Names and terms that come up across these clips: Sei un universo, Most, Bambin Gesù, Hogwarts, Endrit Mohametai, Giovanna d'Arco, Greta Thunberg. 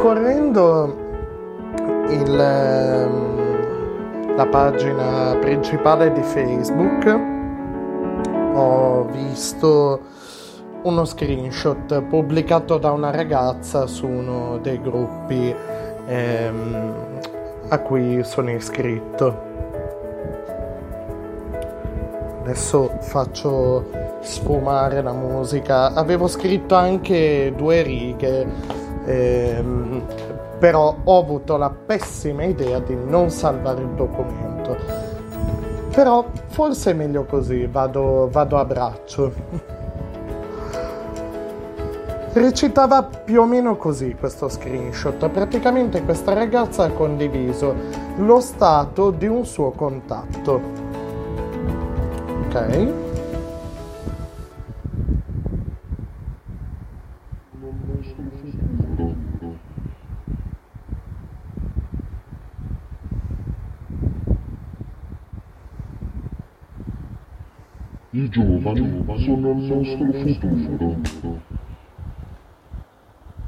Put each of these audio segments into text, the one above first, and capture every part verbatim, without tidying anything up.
Scorrendo il, la pagina principale di Facebook, ho visto uno screenshot pubblicato da una ragazza su uno dei gruppi ehm, a cui sono iscritto. Adesso faccio sfumare la musica. Avevo scritto anche due righe, ehm, però ho avuto la pessima idea di non salvare il documento. Però forse è meglio così, vado, vado a braccio. Recitava più o meno così questo screenshot. Praticamente questa ragazza ha condiviso lo stato di un suo contatto. Ok. I giovani sono il nostro futuro.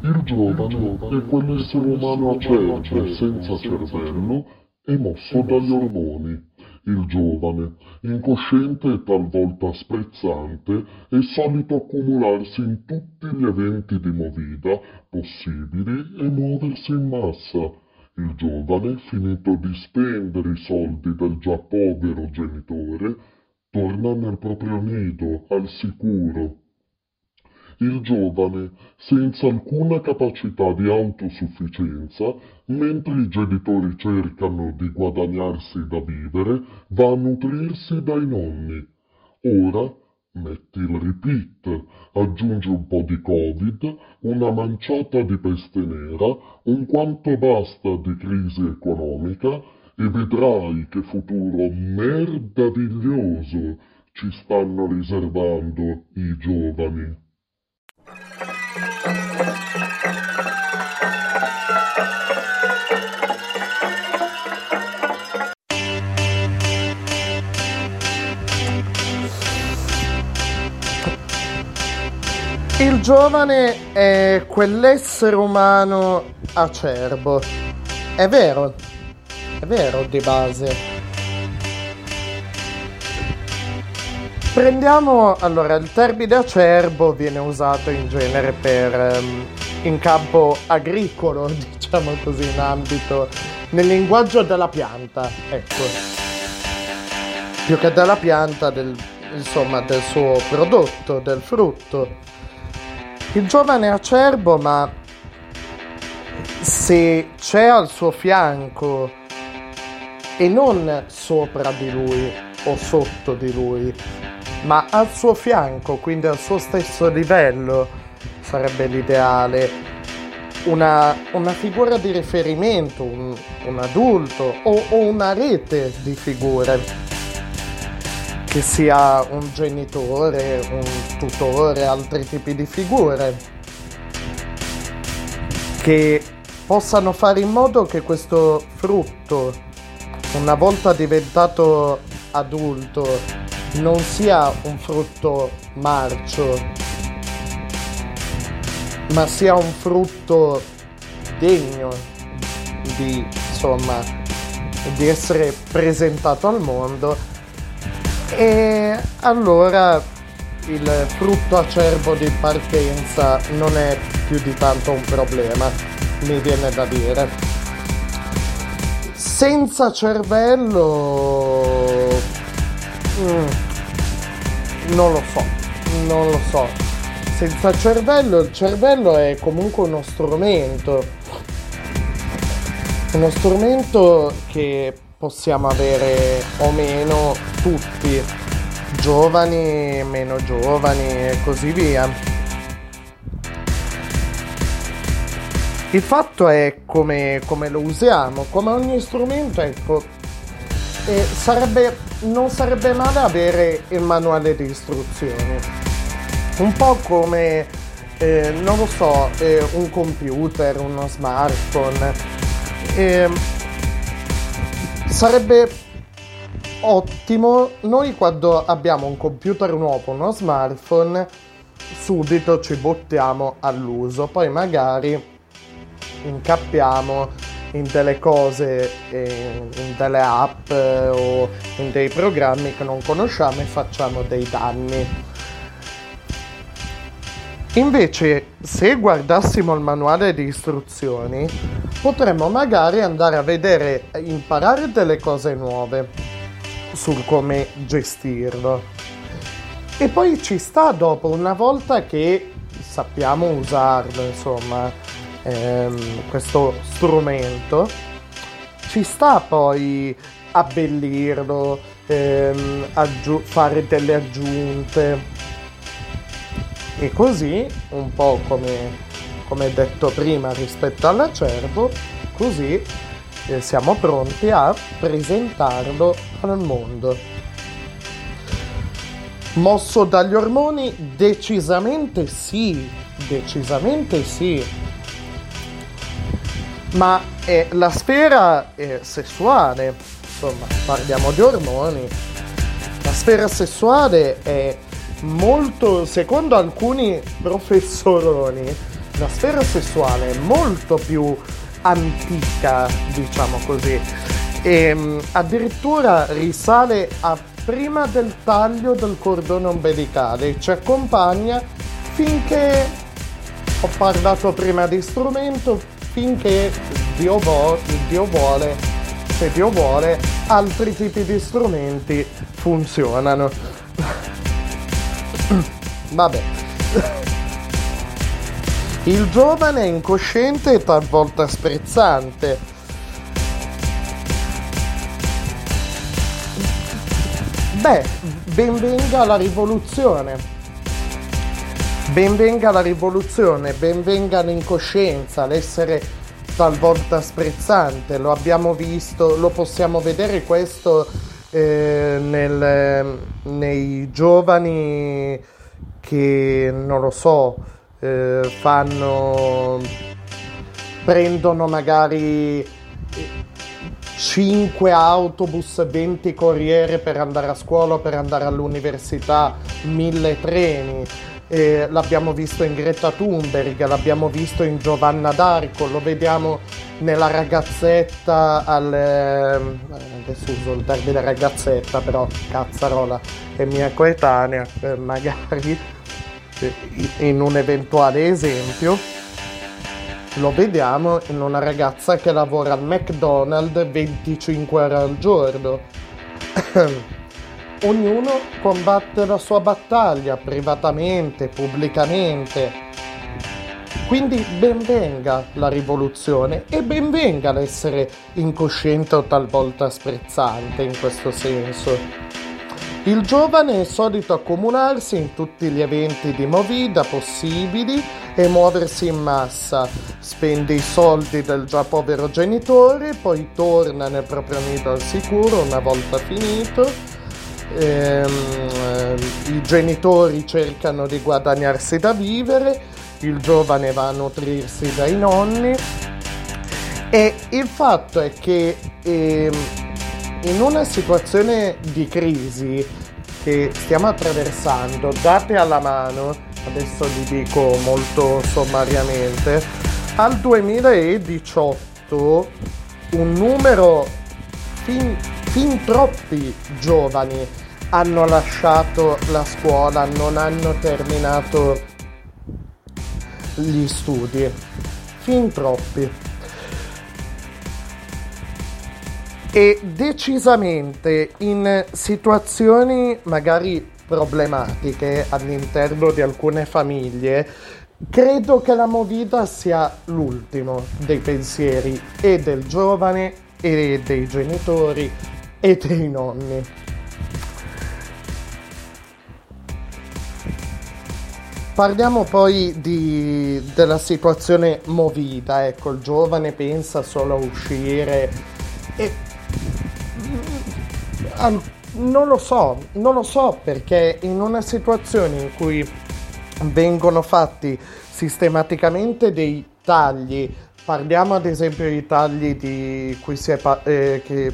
Il giovane è quell'essere umano acerbo, senza cervello e mosso dagli ormoni. Il giovane, incosciente e talvolta sprezzante, è solito accumularsi in tutti gli eventi di movida possibili e muoversi in massa. Il giovane, finito di spendere i soldi del già povero genitore, torna nel proprio nido, al sicuro. Il giovane, senza alcuna capacità di autosufficienza, mentre i genitori cercano di guadagnarsi da vivere, va a nutrirsi dai nonni. Ora, metti il repeat, aggiungi un po' di Covid, una manciata di peste nera, un quanto basta di crisi economica e vedrai che futuro merdaviglioso ci stanno riservando i giovani. Il giovane è quell'essere umano acerbo. È vero, è vero di base. Prendiamo, allora, il termine acerbo viene usato in genere per, in campo agricolo, diciamo così, in ambito, nel linguaggio della pianta, ecco. Più che della pianta, del, insomma, del suo prodotto, del frutto. Il giovane è acerbo, ma se c'è al suo fianco e non sopra di lui o sotto di lui, ma al suo fianco, quindi al suo stesso livello, sarebbe l'ideale, una, una figura di riferimento, un, un adulto o, o una rete di figure. Che sia un genitore, un tutore, altri tipi di figure che possano fare in modo che questo frutto, una volta diventato adulto, non sia un frutto marcio, ma sia un frutto degno di, insomma, di essere presentato al mondo. E allora il frutto acerbo di partenza non è più di tanto un problema, mi viene da dire. Senza cervello mm, non lo so, non lo so. Senza cervello, il cervello è comunque uno strumento, uno strumento che possiamo avere o meno tutti, giovani, meno giovani e così via. Il fatto è come, come lo usiamo, come ogni strumento, ecco. E sarebbe, non sarebbe male avere il manuale di istruzioni, un po' come, eh, non lo so, eh, un computer, uno smartphone. Eh, Sarebbe ottimo, noi quando abbiamo un computer nuovo, uno smartphone, subito ci buttiamo all'uso, poi magari incappiamo in delle cose, in delle app o in dei programmi che non conosciamo e facciamo dei danni. Invece, se guardassimo il manuale di istruzioni, potremmo magari andare a vedere, imparare delle cose nuove su come gestirlo. E poi ci sta dopo, una volta che sappiamo usarlo, insomma, ehm, questo strumento, ci sta poi abbellirlo, ehm, aggiu- fare delle aggiunte. E così, un po' come, come detto prima rispetto all'acerbo, così eh, siamo pronti a presentarlo al mondo. Mosso dagli ormoni? Decisamente sì, decisamente sì. Ma eh, la sfera eh, sessuale, insomma, parliamo di ormoni, la sfera sessuale è molto, secondo alcuni professoroni, la sfera sessuale è molto più antica, diciamo così, e addirittura risale a prima del taglio del cordone ombelicale e ci accompagna finché, ho parlato prima di strumento, finché Dio, vo- Dio vuole, se Dio vuole, altri tipi di strumenti funzionano. Vabbè. Il giovane è incosciente e talvolta sprezzante. Beh, benvenga la rivoluzione. Benvenga la rivoluzione, benvenga l'incoscienza, l'essere talvolta sprezzante. Lo abbiamo visto, lo possiamo vedere questo Eh, nel, nei giovani che non lo so eh, fanno prendono magari cinque autobus, venti corriere per andare a scuola, per andare all'università, mille treni, eh, l'abbiamo visto in Greta Thunberg, l'abbiamo visto in Giovanna d'Arco, lo vediamo nella ragazzetta al adesso uso il termine ragazzetta, però cazzarola è mia coetanea, eh, magari in un eventuale esempio lo vediamo in una ragazza che lavora al McDonald's venticinque ore al giorno. Ognuno combatte la sua battaglia privatamente, pubblicamente. Quindi benvenga la rivoluzione e benvenga l'essere incosciente o talvolta sprezzante in questo senso. Il giovane è solito accomunarsi in tutti gli eventi di movida possibili e muoversi in massa. Spende i soldi del già povero genitore, poi torna nel proprio nido al sicuro una volta finito. Ehm, i genitori cercano di guadagnarsi da vivere. Il giovane va a nutrirsi dai nonni e il fatto è che eh, in una situazione di crisi che stiamo attraversando, date alla mano, adesso vi dico molto sommariamente, al duemiladiciotto un numero fin, fin troppi giovani hanno lasciato la scuola, non hanno terminato gli studi, fin troppi, e decisamente in situazioni magari problematiche all'interno di alcune famiglie. Credo che la movida sia l'ultimo dei pensieri e del giovane e dei genitori e dei nonni. Parliamo poi di, della situazione movida, ecco, il giovane pensa solo a uscire e non lo so, non lo so perché in una situazione in cui vengono fatti sistematicamente dei tagli, parliamo ad esempio di tagli di cui si è pa- eh, che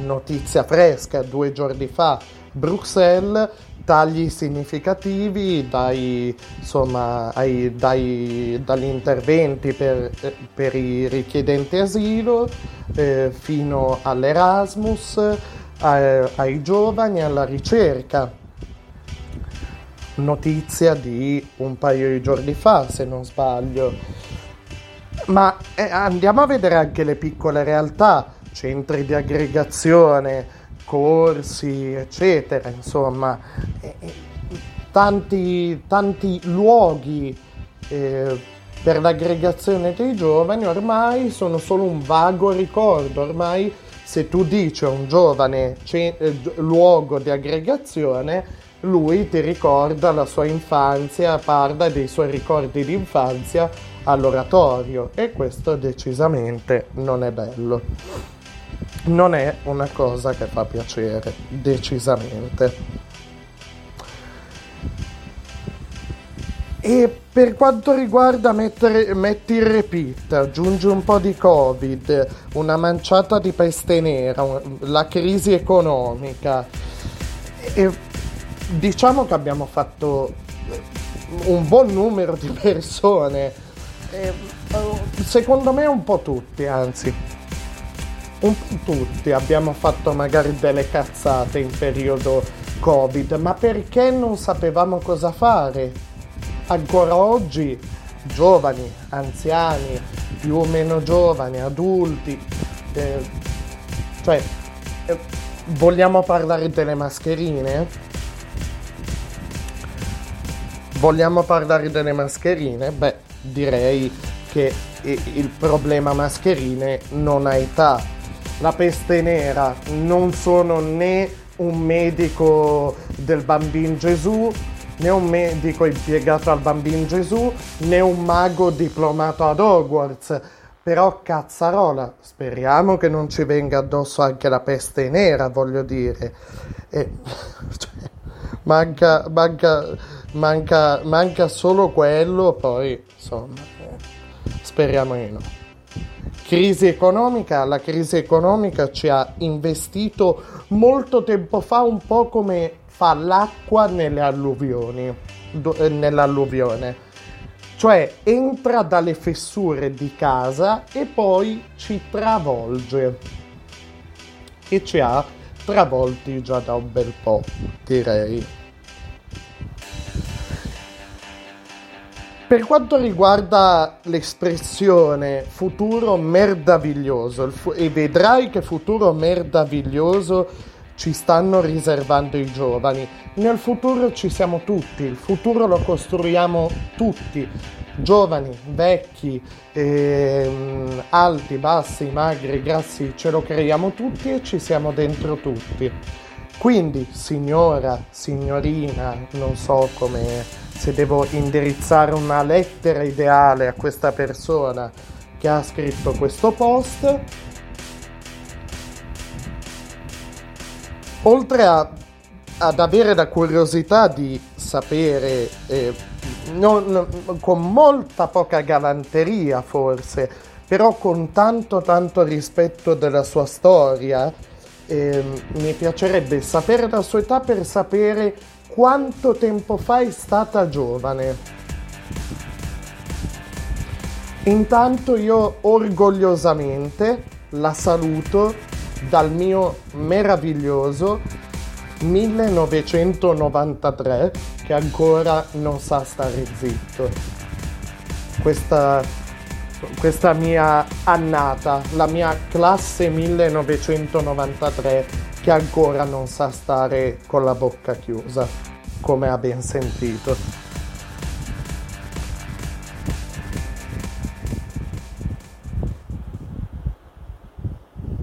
notizia fresca due giorni fa, Bruxelles tagli significativi dai, insomma, ai, dai, dagli interventi per, per i richiedenti asilo eh, fino all'Erasmus, a, ai giovani, alla ricerca. Notizia di un paio di giorni fa, se non sbaglio. Ma eh, andiamo a vedere anche le piccole realtà, centri di aggregazione, corsi, eccetera, insomma, tanti, tanti luoghi eh, per l'aggregazione dei giovani ormai sono solo un vago ricordo. Ormai se tu dici a un giovane ce- luogo di aggregazione, lui ti ricorda la sua infanzia, parla dei suoi ricordi di infanzia all'oratorio, e questo decisamente non è bello. Non è una cosa che fa piacere, decisamente. E per quanto riguarda mettere, metti il repeat, aggiungi un po' di Covid, una manciata di peste nera, la crisi economica. E diciamo che abbiamo fatto un buon numero di persone, e secondo me un po' tutti, anzi. Un po' tutti abbiamo fatto magari delle cazzate in periodo Covid, ma perché non sapevamo cosa fare? Ancora oggi giovani, anziani, più o meno giovani, adulti, eh, cioè eh, vogliamo parlare delle mascherine? Vogliamo parlare delle mascherine? Beh, direi che il problema mascherine non ha età. La peste nera, non sono né un medico del Bambin Gesù, né un medico impiegato al Bambin Gesù, né un mago diplomato ad Hogwarts, però cazzarola, speriamo che non ci venga addosso anche la peste nera, voglio dire. E, cioè, manca, manca, manca, manca solo quello, poi insomma, speriamo di no. Crisi economica, la crisi economica ci ha investito molto tempo fa, un po' come fa l'acqua nelle alluvioni, do, eh, nell'alluvione, cioè entra dalle fessure di casa e poi ci travolge, e ci ha travolti già da un bel po', direi. Per quanto riguarda l'espressione futuro merdaviglioso, fu- e vedrai che futuro merdaviglioso ci stanno riservando i giovani, nel futuro ci siamo tutti, il futuro lo costruiamo tutti, giovani, vecchi, ehm, alti, bassi, magri, grassi, ce lo creiamo tutti e ci siamo dentro tutti. Quindi signora, signorina, non so come... se devo indirizzare una lettera ideale a questa persona che ha scritto questo post, oltre a, ad avere la curiosità di sapere, eh, non, con molta poca galanteria forse, però con tanto tanto rispetto della sua storia, eh, mi piacerebbe sapere la sua età per sapere quanto tempo fa è stata giovane. Intanto io orgogliosamente la saluto dal mio meraviglioso millenovecentonovantatré, che ancora non sa stare zitto. Questa, questa mia annata, la mia classe millenovecentonovantatré, che ancora non sa stare con la bocca chiusa, come ha ben sentito.